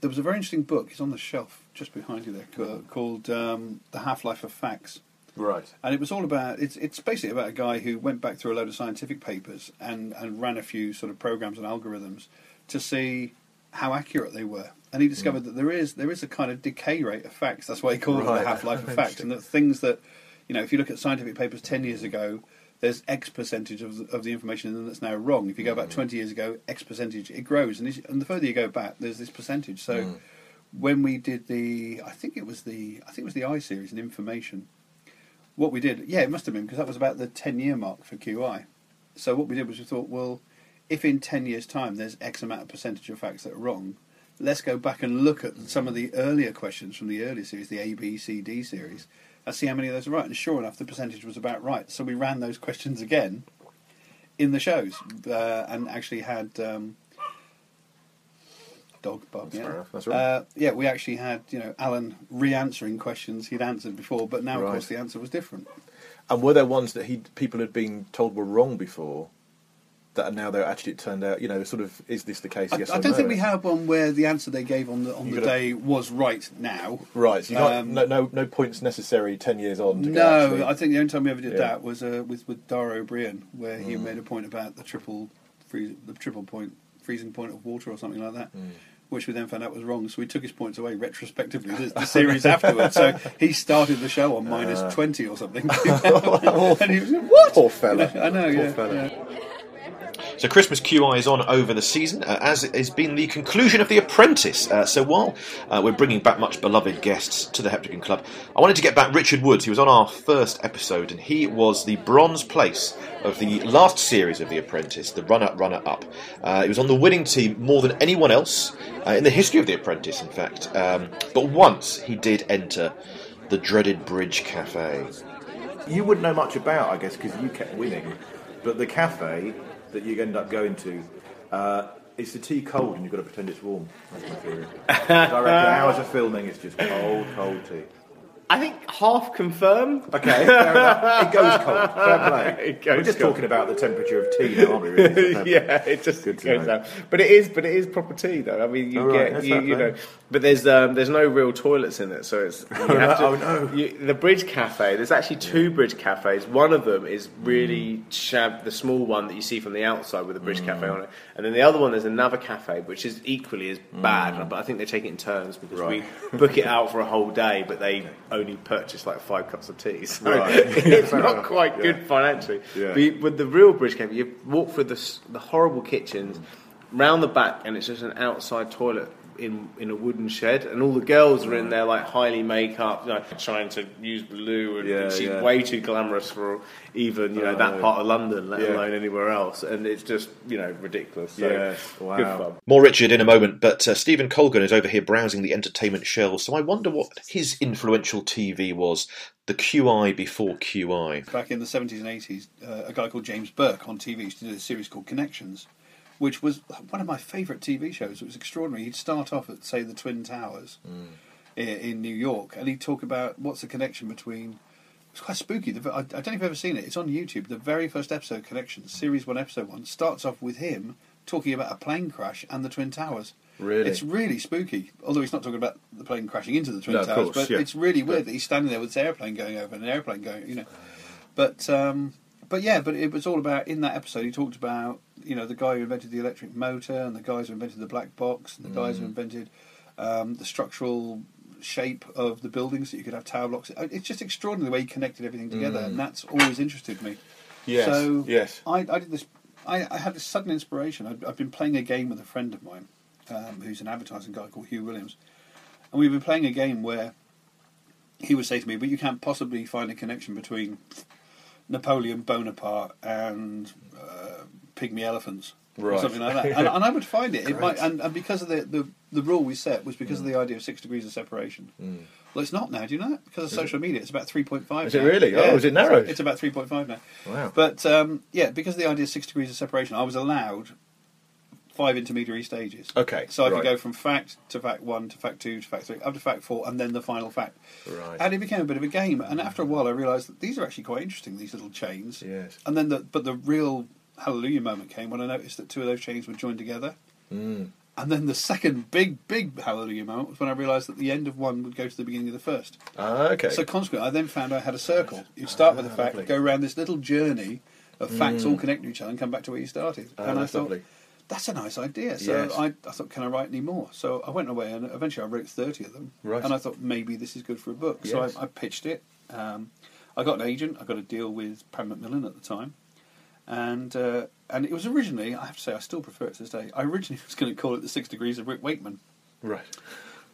There was a very interesting book, it's on the shelf just behind you there, uh, called um, The Half-Life of Facts. Right. And it was all about, it's it's basically about a guy who went back through a load of scientific papers and, and ran a few sort of programs and algorithms to see how accurate they were. And he discovered mm. that there is there is a kind of decay rate of facts, that's why he called right. it The Half-Life of Facts. And that things that, you know, if you look at scientific papers ten years ago, there's X percentage of the, of the information in them that's now wrong. If you go back mm. twenty years ago, X percentage, it grows. And, and the further you go back, there's this percentage. So mm. when we did the, I think it was the, I think it was the I series in information, what we did, yeah, it must have been, because that was about the ten-year mark for Q I. So what we did was we thought, well, if in ten years' time there's X amount of percentage of facts that are wrong, let's go back and look at mm. some of the earlier questions from the earlier series, the A, B, C, D series, I see how many of those are right, and sure enough, the percentage was about right. So we ran those questions again in the shows, uh, and actually had um, dog bark. That's yeah, That's right. uh, yeah. We actually had you know Alan re-answering questions he'd answered before, but now right. of course the answer was different. And were there ones that he people had been told were wrong before? That now they're actually it turned out, you know, sort of, is this the case? I, yes I don't no. think we had one where the answer they gave on the on the day was right now. Right, so you um, got no, no no points necessary ten years on. To no, go I think the only time we ever did yeah. that was uh, with with Dara O'Brien, where he mm. made a point about the triple freeze, the triple point freezing point of water or something like that. Mm. Which we then found out was wrong, so we took his points away retrospectively the, the series afterwards. So he started the show on minus uh. twenty or something, and he was what? Poor fella. I know. Poor yeah, fella. yeah. So Christmas Q I is on over the season, uh, as has been the conclusion of The Apprentice. Uh, so while uh, we're bringing back much beloved guests to the Heptagon Club, I wanted to get back Richard Woods, who was on our first episode, and he was the bronze place of the last series of The Apprentice, the runner-up, runner-up. Uh, he was on the winning team more than anyone else uh, in the history of The Apprentice, in fact. Um, but once he did enter the dreaded Bridge Cafe. You wouldn't know much about, I guess, because you kept winning, but the cafe that you end up going to, uh, it's the tea cold and you've got to pretend it's warm. That's my theory. Directly hours of filming, it's just cold, cold tea. I think half confirmed. Okay, fair enough. It goes cold. Fair play. It goes We're just cold. Talking about the temperature of tea, now, aren't we? Really? Yeah, it just Good goes down. But it is, but it is proper tea, though. I mean, you All get, right, you, you know. But there's um, there's no real toilets in it, so it's. You have to, oh no! You, the Bridge Cafe. There's actually two Bridge Cafes. One of them is really mm. shab, the small one that you see from the outside with the Bridge mm. Cafe on it, and then the other one there's another cafe which is equally as mm. bad. But I think they take it in turns because right. we book it out for a whole day, but they. Only purchased like five cups of tea, so right. it's not enough. quite yeah. good financially. Yeah. But you, with the real Bridge Cafe, you walk through the, the horrible kitchens, mm. round the back, and it's just an outside toilet in in a wooden shed, and all the girls are in there like highly make up, you know, trying to use blue, and, yeah, and she's yeah. way too glamorous for even you know oh, that yeah. part of London, let yeah. alone anywhere else, and it's just you know ridiculous. So, yeah, wow. Good fun. More Richard in a moment, but uh, Stephen Colgan is over here browsing the entertainment shelves, so I wonder what his influential T V was. The Q I before Q I. Back in the seventies and eighties, uh, a guy called James Burke on T V used to do a series called Connections, which was one of my favourite T V shows. It was extraordinary. He'd start off at, say, the Twin Towers mm. in, in New York, and he'd talk about what's the connection between... It was quite spooky. The, I, I don't know if you've ever seen it. It's on YouTube. The very first episode, Connections, Series one, Episode one, starts off with him talking about a plane crash and the Twin Towers. Really? It's really spooky, although he's not talking about the plane crashing into the Twin no, Towers, of course, but yeah. it's really weird but... that he's standing there with his airplane going over and an airplane going, you know. But... Um, But yeah, but it was all about, in that episode, he talked about, you know, the guy who invented the electric motor and the guys who invented the black box and the mm. guys who invented um, the structural shape of the buildings that you could have tower blocks. It's just extraordinary the way he connected everything together, mm. and that's always interested me. Yes, so yes. I, I did this, I, I had this sudden inspiration. I'd, I'd been playing a game with a friend of mine, um, who's an advertising guy called Hugh Williams, and we've been playing a game where he would say to me, but you can't possibly find a connection between... Napoleon Bonaparte and uh, pygmy elephants, right. or something like that, and, and I would find it. It might, and, and because of the, the the rule we set was because mm. of the idea of six degrees of separation. Mm. Well, it's not now. Do you know that? Because of is social it? media, it's about three point five. Is now. it really? Yeah, oh, is it narrowed? It's about three point five now. Wow. But um, yeah, because of the idea of six degrees of separation, I was allowed five intermediary stages. Okay. So I right. could go from fact to fact one to fact two to fact three up to fact four and then the final fact. Right. And it became a bit of a game. And after a while, I realised that these are actually quite interesting. These little chains. Yes. And then, the, but the real hallelujah moment came when I noticed that two of those chains were joined together. Mm. And then the second big, big hallelujah moment was when I realised that the end of one would go to the beginning of the first. Ah, okay. So consequently, I then found I had a circle. You start ah, with a fact, lovely. go around this little journey of facts mm. all connecting to each other, and come back to where you started. Ah, and I thought. Lovely. That's a nice idea. So yes. I, I thought, can I write any more? So I went away and eventually I wrote thirty of them. Right. And I thought, maybe this is good for a book. Yes. So I, I pitched it. Um, I got an agent. I got a deal with Pam Macmillan at the time. And uh, and it was originally, I have to say, I still prefer it to this day, I originally was going to call it The Six Degrees of Rick Wakeman. Right.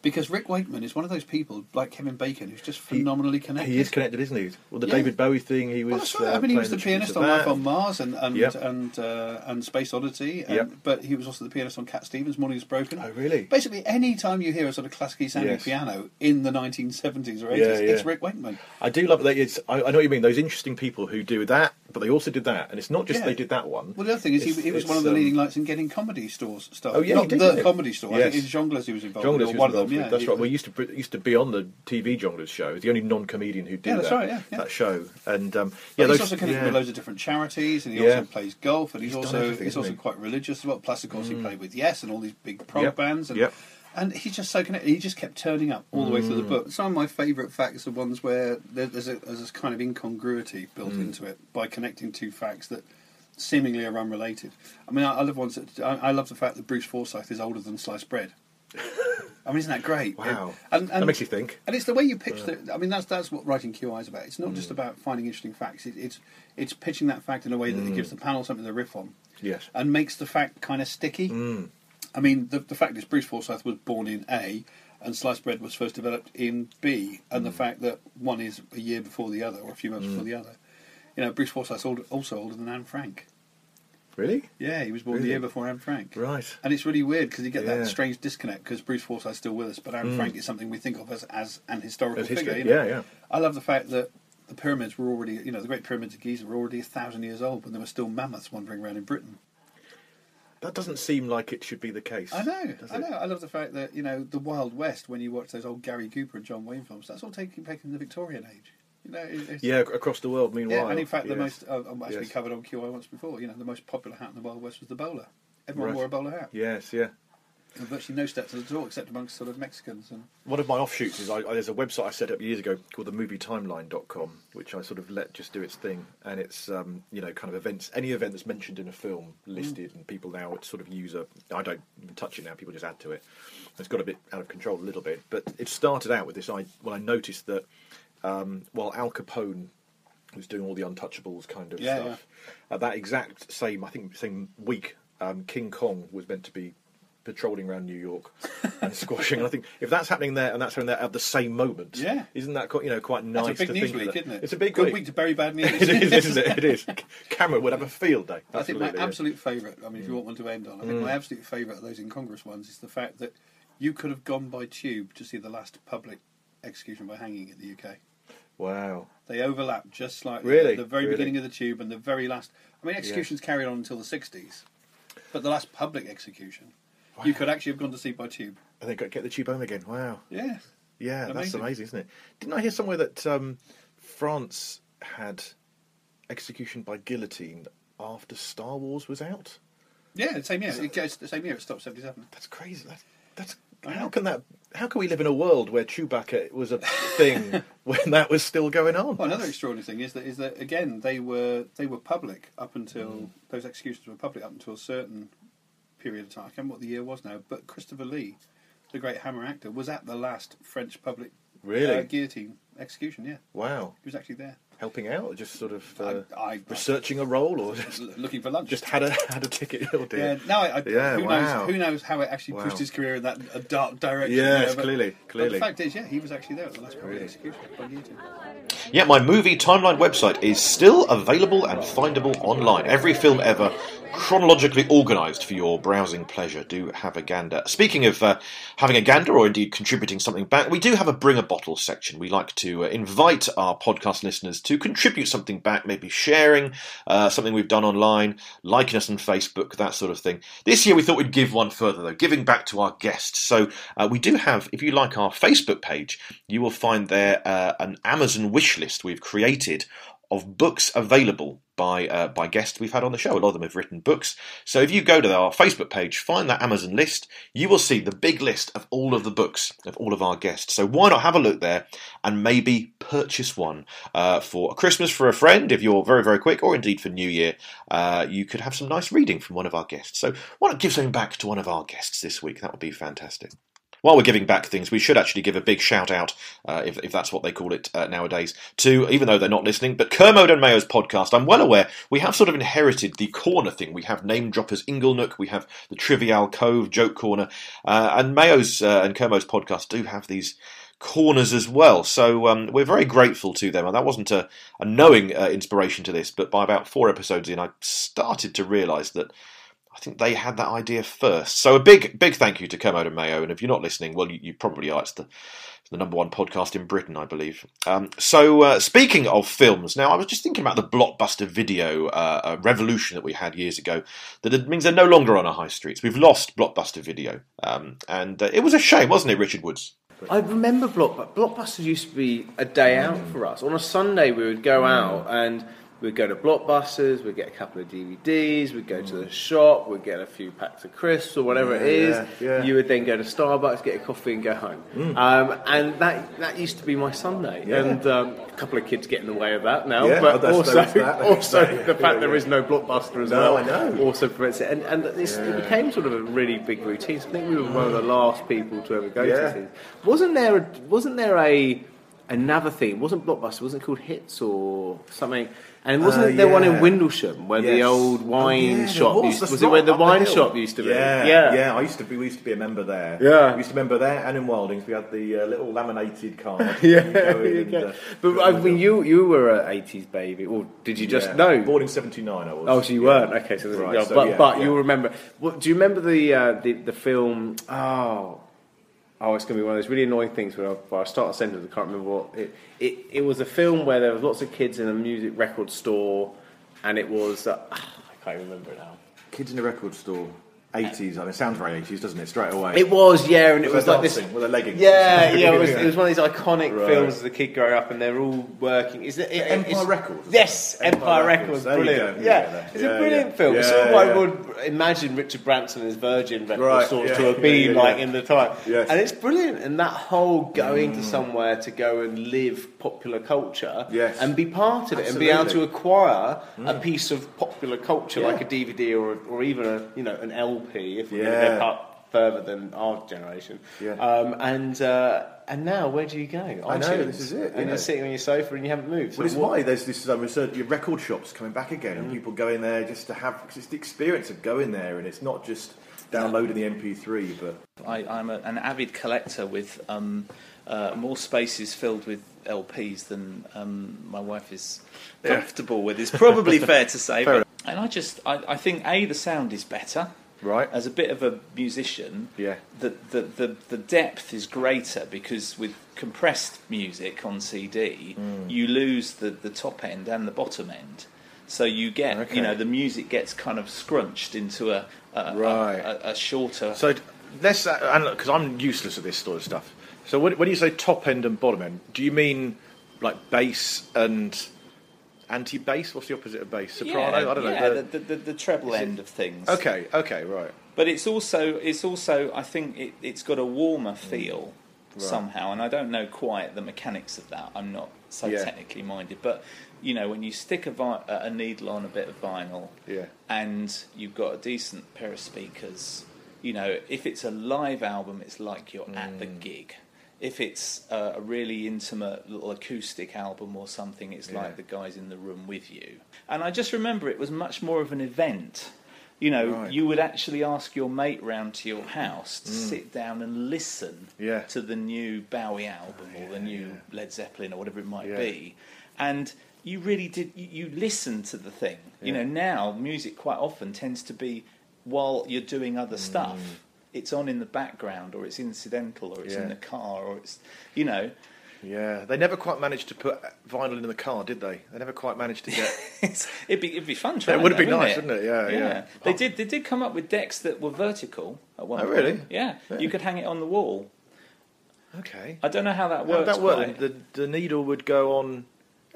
Because Rick Wakeman is one of those people, like Kevin Bacon, who's just phenomenally he, connected. He is connected, isn't he? Well, the yeah. David Bowie thing, he was... Well, that's right. Uh, I mean, he was the, the pianist on Life on Mars and and yep. and, uh, and Space Oddity, and, yep. but he was also the pianist on Cat Stevens' Morning is Broken. Oh, really? Basically, any time you hear a sort of classically sounding yes. piano in the nineteen seventies or eighties, yeah, yeah. it's Rick Wakeman. I do love that. It's, I, I know what you mean, those interesting people who do that, but they also did that, and it's not just yeah. they did that one. Well, the other thing is, he, he was one of the um, leading lights in getting comedy stores stuff. Oh, yeah, Not did, the comedy store. Yes. I think it's Jongleurs he was involved in, or one of them. Yeah, that's right. We used to used to be on the T V Jongleurs show. It was the only non-comedian who did yeah, that's that, right, yeah, yeah. that show. And um, yeah, he's those, also connected yeah. with loads of different charities, and he yeah. also plays golf, and he's, he's also he's also he? quite religious as well. Plus, of course, mm. he played with Yes and all these big prog yep. bands, and yep. and he's just so connected. He just kept turning up all mm. the way through the book. Some of my favourite facts are ones where there's a there's this kind of incongruity built mm. into it by connecting two facts that seemingly are unrelated. I mean, I, I love ones that I, I love the fact that Bruce Forsyth is older than sliced bread. I mean, isn't that great? Wow. And, and, that makes you think. And it's the way you pitch yeah. the... I mean, that's that's what writing Q I is about. It's not mm. just about finding interesting facts. It, it's it's pitching that fact in a way that mm. it gives the panel something to riff on. Yes. And makes the fact kind of sticky. Mm. I mean, the, the fact is Bruce Forsyth was born in A, and sliced bread was first developed in B, and mm. the fact that one is a year before the other, or a few months mm. before the other. You know, Bruce Forsyth's older, also older than Anne Frank. Really? Yeah, he was born really? the year before Anne Frank. Right. And it's really weird because you get yeah. that strange disconnect because Bruce Forsyth's still with us, but Anne mm. Frank is something we think of as, as an historical as figure. You know? Yeah, yeah. I love the fact that the pyramids were already, you know, the Great Pyramids of Giza were already a thousand years old, but there were still mammoths wandering around in Britain. That doesn't seem like it should be the case. I know, I know. It? I love the fact that, you know, the Wild West, when you watch those old Gary Cooper and John Wayne films, that's all taking place in the Victorian age. You know, it's, yeah, across the world, meanwhile. Yeah, and in fact, yes. the most, uh, actually yes. covered on Q I once before, you know, the most popular hat in the Wild West was the bowler. Everyone right. wore a bowler hat. Yes, yeah. And virtually no steps at all, except amongst sort of Mexicans. And one of my offshoots is I, I, there's a website I set up years ago called the movie timeline dot com, which I sort of let just do its thing, and it's um, you know, kind of events, any event that's mentioned in a film listed, mm. and people now sort of use a. I don't even touch it now; people just add to it. It's got a bit out of control a little bit, but it started out with this. I well, I noticed that um, while Al Capone was doing all the Untouchables kind of yeah, stuff, yeah. Uh, that exact same I think same week, um, King Kong was meant to be patrolling around New York and squashing. And I think if that's happening there and that's happening there at the same moment, yeah. isn't that quite, you know, quite nice? It's a big news week, isn't it? It's a big good week, week to bury bad news. It is, isn't it? It is. Cameron would have a field day. Absolutely. I think my absolute favourite. I mean, mm. if you want one to end on, I think mm. my absolute favourite of those incongruous ones is the fact that you could have gone by tube to see the last public execution by hanging in the U K. Wow. They overlap just slightly. Really, the very really? beginning of the tube and the very last. I mean, executions yeah. carried on until the sixties, but the last public execution. Wow. You could actually have gone to see by tube. And they got to get the tube home again. Wow. Yeah. Yeah, amazing. That's amazing, isn't it? Didn't I hear somewhere that um, France had execution by guillotine after Star Wars was out? Yeah, the same year. It, it's the same year. It stopped seventy-seven. That's crazy. That's, that's how can that? How can we live in a world where Chewbacca was a thing when that was still going on? Well, another extraordinary thing is that is that again they were they were public up until mm. those executions were public up until a certain period of time. I can't remember what the year was now, but Christopher Lee, the great Hammer actor, was at the last French public really? uh, guillotine execution. Yeah. Wow. He was actually there, helping out, or just sort of uh, I, I, researching I, a role, or just looking for lunch. Just had a had a ticket. Oh dear. Yeah. Now, I, I, yeah, who wow. knows? Who knows how it actually wow. pushed his career in that a dark direction? Yes, there, clearly, but, clearly. But the fact is, yeah, he was actually there at the last public really? execution by guillotine. Yeah, my Movie Timeline website is still available and findable online. Every film ever, chronologically organised for your browsing pleasure. Do have a gander. Speaking of uh, having a gander, or indeed contributing something back, we do have a bring a bottle section. We like to uh, invite our podcast listeners to contribute something back, maybe sharing uh, something we've done online, liking us on Facebook, that sort of thing. This year we thought we'd give one further though, giving back to our guests. So uh, we do have, if you like our Facebook page, you will find there uh, an Amazon wish list we've created of books available by uh, by guests we've had on the show. A lot of them have written books. So if you go to our Facebook page, find that Amazon list, you will see the big list of all of the books of all of our guests. So why not have a look there and maybe purchase one uh, for Christmas for a friend if you're very, very quick, or indeed for New Year. Uh, you could have some nice reading from one of our guests. So why not give something back to one of our guests this week? That would be fantastic. While we're giving back things, we should actually give a big shout-out, uh, if, if that's what they call it uh, nowadays, to, even though they're not listening, but Kermode and Mayo's podcast. I'm well aware we have sort of inherited the corner thing. We have Name Droppers Inglenook, we have the Trivial Cove Joke Corner, uh, and Mayo's uh, and Kermode's podcast do have these corners as well. So um, we're very grateful to them. And that wasn't a, a knowing uh, inspiration to this, but by about four episodes in, I started to realise that I think they had that idea first. So a big, big thank you to Kermode and Mayo. And if you're not listening, well, you, you probably are. It's the, it's the number one podcast in Britain, I believe. Um, so uh, speaking of films, now I was just thinking about the blockbuster video uh, uh, revolution that we had years ago. That it means they're no longer on our high streets. We've lost blockbuster video. Um, and uh, it was a shame, wasn't it, Richard Woods? I remember Blockbuster. Blockbuster used to be a day out for us. On a Sunday, we would go out and we'd go to Blockbusters, we'd get a couple of D V Ds, we'd go mm. to the shop, we'd get a few packs of crisps or whatever yeah, it is. Yeah, yeah. You would then go to Starbucks, get a coffee and go home. Mm. Um, and that that used to be my Sunday. Yeah. And um, a couple of kids get in the way of that now. Yeah, but oh, also, that, that also that, yeah. the fact yeah, yeah. there is no Blockbuster as no, well. No, I know. Also prevents it. And, and this, yeah. it became sort of a really big routine. So I think we were mm. one of the last people to ever go yeah. to things. Wasn't there a, wasn't there a... another thing, wasn't Blockbuster, wasn't called Hits or something, and wasn't uh, there yeah. one in Windlesham where yes. the old wine oh, yeah, shop was, used, was it where the wine the shop used to be? Yeah, yeah, yeah. I used to be, we used to be a member there. Yeah, we used to be a member there, and in Wildings we had the uh, little laminated card. yeah, and, uh, but I mean, you you were an eighties baby, or did you just yeah. know? Born in seventy-nine, I was. Oh, so you yeah. weren't. Okay, so, right, no, so but yeah, but yeah. you'll remember. What, do you remember the uh, the the film? Oh. Oh, it's going to be one of those really annoying things where I, where I start a sentence, I can't remember what... It, it It was a film where there was lots of kids in a music record store, and it was... Uh, I can't remember it now. Kids in a record store. eighties. I mean, it sounds very eighties, doesn't it? Straight away. It was, yeah, and it was like this. With a leggings. Yeah, yeah. It was, it was one of these iconic right. films of the kid growing up, and they're all working. Is it, it Empire it's, Records? Yes, Empire, Empire Records. Records. Brilliant. Yeah. yeah, it's yeah, a brilliant yeah. film. Yeah, it's sort of yeah, I would yeah. imagine Richard Branson's Virgin Records right, sort of yeah, to have been yeah, yeah, like yeah. in the time. Yes. And it's brilliant. And that whole going mm. to somewhere to go and live popular culture yes. and be part of it Absolutely. and be able to acquire mm. a piece of popular culture yeah. like a D V D or or even a you know an L. if we yeah. look up further than our generation, yeah. um, and uh, and now where do you go? I, I know, this is it. You and know. You're sitting on your sofa and you haven't moved. So well, it's what? why there's this um, your record shops coming back again, mm. and people going there just to have because it's the experience of going there, and it's not just downloading the M P three. But I, I'm a, an avid collector with um, uh, more spaces filled with L Ps than um, my wife is comfortable yeah. with. It's probably fair to say. Fair but, and I just I, I think A, the sound is better. Right. As a bit of a musician, yeah. the, the, the, the depth is greater because with compressed music on C D, mm. you lose the, the top end and the bottom end. So you get, okay. you know, the music gets kind of scrunched into a, a, right. a, a, a shorter... So let's, because uh, I'm useless at this sort of stuff. So when, when you say top end and bottom end, do you mean like bass and... Anti-bass? What's the opposite of bass? Soprano? Yeah, I don't know. Yeah, the, the, the, the treble end of things. Okay, okay, right. But it's also, it's also I think it, it's got a warmer feel right. somehow, and I don't know quite the mechanics of that. I'm not so yeah. technically minded. But, you know, when you stick a, vi- a needle on a bit of vinyl yeah. and you've got a decent pair of speakers, you know, if it's a live album, it's like you're mm. at the gig. If it's uh, a really intimate little acoustic album or something, it's yeah. like the guys in the room with you. And I just remember it was much more of an event. You know, right. you would actually ask your mate round to your house to mm. sit down and listen yeah. to the new Bowie album oh, yeah, or the new yeah. Led Zeppelin or whatever it might yeah. be. And you really did, you, you listened to the thing. Yeah. You know, now music quite often tends to be while you're doing other mm. stuff. It's on in the background, or it's incidental, or it's yeah. in the car, or it's, you know. Yeah, they never quite managed to put vinyl in the car, did they? They never quite managed to get... it'd be it'd be fun trying that. It would have been nice, it? wouldn't it? Yeah, yeah. yeah. They oh. did They did come up with decks that were vertical at one oh, point. Oh, really? Yeah. yeah, you could hang it on the wall. Okay. I don't know how that works. How that worked? The, the needle would go on...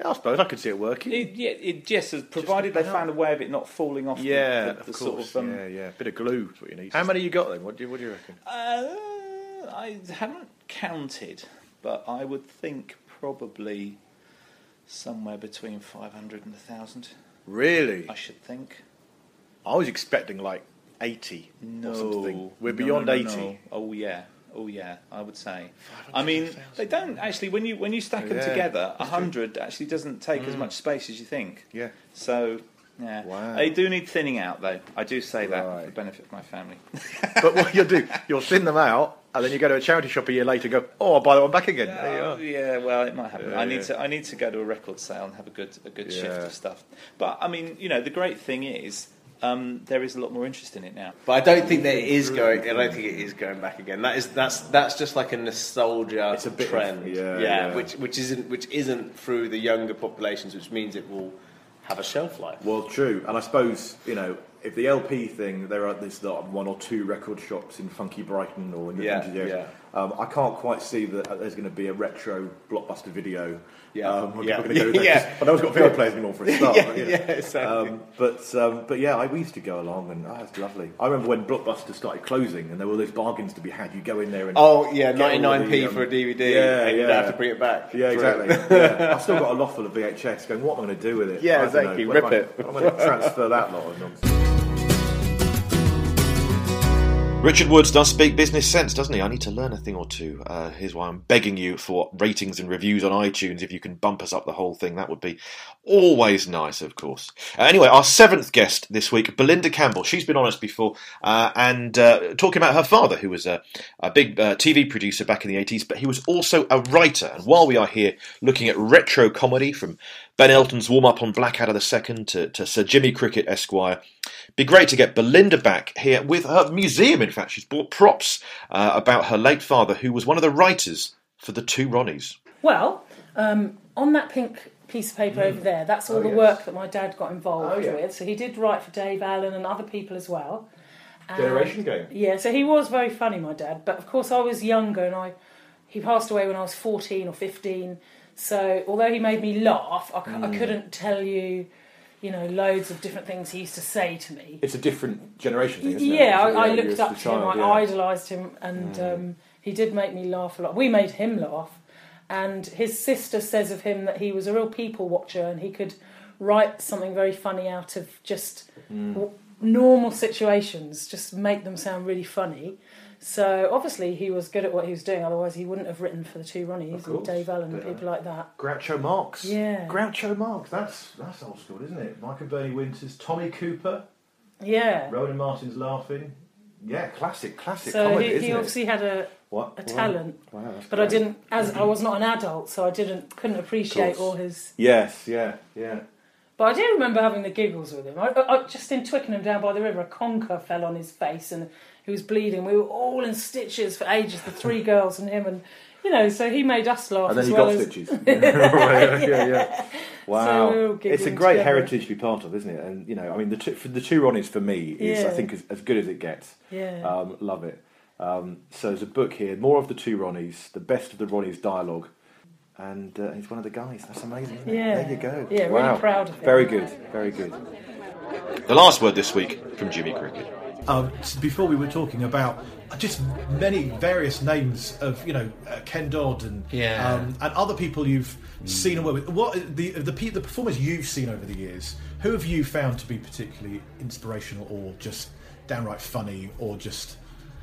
I suppose I could see it working. It, yeah, it, yes, provided they found a way of it not falling off. Yeah, the, the, of the sort of um, yeah, yeah, bit of glue is what you need. How many you got then? What do you, what do you reckon? Uh, I haven't counted, but I would think probably somewhere between five hundred and a thousand. Really? I should think. I was expecting like eighty no, or something. We're beyond no, no, no, eighty. No. Oh yeah. Oh yeah, I would say. I mean, they don't actually. When you when you stack them yeah, together, a hundred actually doesn't take mm. as much space as you think. Yeah. So, yeah. Wow. They do need thinning out, though. I do say right. that for the benefit of my family. But what you'll do, you'll thin them out, and then you go to a charity shop a year later and go, "Oh, I'll buy that one back again." Yeah. There you are. Yeah. Well, it might happen. Yeah, I need yeah. to. I need to go to a record sale and have a good a good yeah. shift of stuff. But I mean, you know, the great thing is. Um, there is a lot more interest in it now, but I don't think that it is going. I don't think it is going back again. That is that's that's just like a nostalgia it's a bit trend, of, yeah, yeah, yeah. Which which isn't which isn't through the younger populations, which means it will have a shelf life. Well, true, and I suppose you know if the L P thing, there are there's like one or two record shops in funky Brighton or in the yeah, yeah. Um, I can't quite see that there's going to be a retro blockbuster video. Yeah, um, yeah. Go yeah. But no one's got video players anymore for a start. yeah, but, you know. yeah, exactly. Um, but um, but yeah, I, we used to go along, and oh, it's lovely. I remember when Blockbuster started closing, and there were all those bargains to be had. You go in there and oh yeah, ninety-nine p um, for a D V D, yeah, and yeah. you don't have to bring it back. Yeah, exactly. yeah. I've still got a lot full of V H S. Going, what am I going to do with it? Yeah, exactly. Know, Rip I'm, it. I'm going to transfer that lot. Richard Woods does speak business sense, doesn't he? I need to learn a thing or two. Uh, here's why I'm begging you for ratings and reviews on iTunes. If you can bump us up the whole thing, that would be always nice, of course. Uh, anyway, our seventh guest this week, Belinda Campbell. She's been on us before uh, and uh, talking about her father, who was a, a big uh, T V producer back in the eighties, but he was also a writer. And while we are here looking at retro comedy from Ben Elton's warm-up on Blackadder the Second to, to Sir Jimmy Cricket, Esquire. Be great to get Belinda back here with her museum, in fact. She's bought props uh, about her late father, who was one of the writers for the Two Ronnies. Well, um, on that pink piece of paper mm. over there, that's all oh, the yes. work that my dad got involved oh, yeah. with. So he did write for Dave Allen and other people as well. Generation game. Yeah, so he was very funny, my dad. But of course, I was younger, and I he passed away when I was fourteen or fifteen. So although he made me laugh, I, mm. I couldn't tell you, you know, loads of different things he used to say to me. It's a different generation thing, isn't yeah, it? Yeah, I, I looked up to child, him, yeah. I idolised him, and mm. um, he did make me laugh a lot. We made him laugh. And his sister says of him that he was a real people watcher, and he could write something very funny out of just... Mm. normal situations, just make them sound really funny. So obviously he was good at what he was doing, otherwise he wouldn't have written for the Two Ronnies and Dave Allen and people like that. Groucho Marx. Yeah. Groucho Marx, that's that's old school, isn't it? Michael Burney Winters, Tommy Cooper. Yeah. Roland Martin's Laughing. Yeah, classic, classic so comedy, he, isn't he obviously it? Had a what? a talent. Wow, wow, but great. I didn't as mm-hmm. I was not an adult, so I didn't couldn't appreciate all his Yes, yeah, yeah. But I do remember having the giggles with him. I, I, just in Twickenham, down by the river, a conker fell on his face and he was bleeding. We were all in stitches for ages, the three girls and him. And, you know, so he made us laugh as well. And then he well got as... stitches. yeah, yeah, yeah. Wow. So it's a great together. heritage to be part of, isn't it? And, you know, I mean, the two, the two Ronnies for me is, yeah. I think, as, as good as it gets. Yeah. Um, love it. Um, so there's a book here, More of the Two Ronnies, The Best of the Ronnies Dialogue. And uh, he's one of the guys. That's amazing, isn't it? Yeah. There you go. Yeah, wow. Really proud of him. Very good, very good. The last word this week from Jimmy Cricket. Um, so before we were talking about just many various names of, you know, uh, Ken Dodd and yeah. um, and other people you've mm. seen and worked with. What the the the performers you've seen over the years? Who have you found to be particularly inspirational, or just downright funny, or just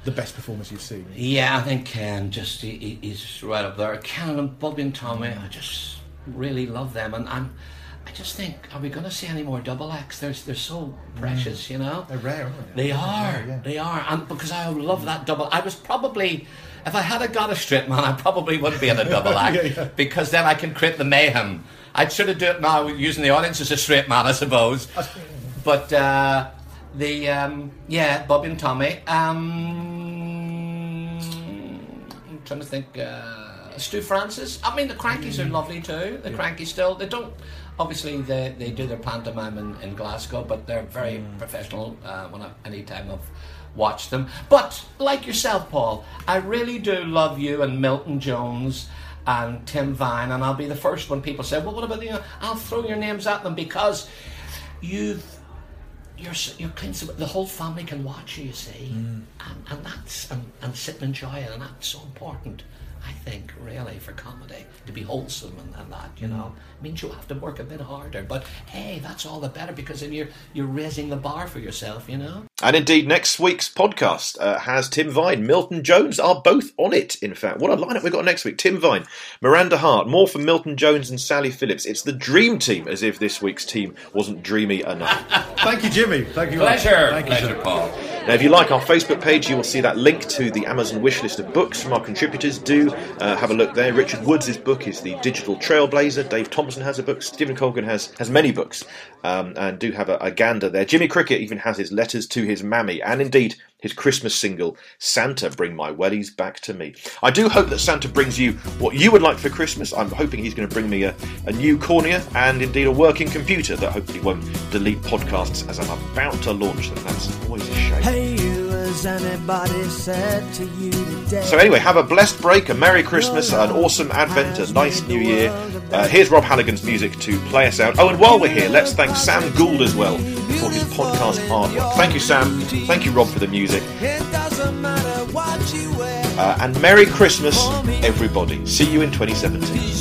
the best performance you've seen? Yeah, I think Ken um, just he, he's right up there. Ken and Bobby and Tommy, I just really love them, and I'm, I just think, are we going to see any more double acts? They're they're so precious, mm. you know. They're rare, aren't they? They are, rare, yeah. they are, and because I love that double. I was probably, if I had a got a strip man, I probably would be in a double act yeah, yeah. because then I can create the mayhem. I'd sort of do it now using the audience as a straight man, I suppose. But. Uh, The, um, yeah, Bobby and Tommy. Um, I'm trying to think. Uh, Stu Francis. I mean, the Crankies mm. are lovely too. The yeah. Crankies still. They don't, obviously, they, they do their pantomime in, in Glasgow, but they're very mm. professional uh, when I, any time I've watched them. But, like yourself, Paul, I really do love you and Milton Jones and Tim Vine, and I'll be the first one people say, well, what about you? I'll throw your names at them because you've You're you're clean, so the whole family can watch you. You see, mm. and and that's and, and sit and enjoy it, and that's so important. I think really for comedy to be wholesome and, and that you mm. know it means you have to work a bit harder. But hey, that's all the better because then you're you're raising the bar for yourself, you know. And indeed, next week's podcast uh, has Tim Vine, Milton Jones are both on it. In fact, what a lineup we've got next week: Tim Vine, Miranda Hart, more from Milton Jones and Sally Phillips. It's the dream team, as if this week's team wasn't dreamy enough. Thank you, Jimmy. Thank you. Pleasure. Thank Pleasure, you, Paul. Now, if you like our Facebook page, you will see that link to the Amazon wish list of books from our contributors. Do uh, have a look there. Richard Woods' book is The Digital Trailblazer. Dave Thompson has a book. Stephen Colgan has has many books, um, and do have a, a gander there. Jimmy Cricket even has his letters to his mammy, and indeed his Christmas single, Santa Bring My Wellies Back to Me. I do hope that Santa brings you what you would like for Christmas. I'm hoping he's going to bring me a, a new cornea and indeed a working computer that hopefully won't delete podcasts as I'm about to launch them. That's always a shame. Hey, you, has anybody said to you today? So anyway, have a blessed break, a Merry Christmas, an awesome Advent, a nice New Year. Uh, here's Rob Halligan's music to play us out. Oh, and while we're here, let's thank Sam Gould as well for his podcast artwork. Thank you, Sam. Thank you, Rob, for the music. It doesn't matter what you wear. Uh, and Merry Christmas, everybody. See you in twenty seventeen.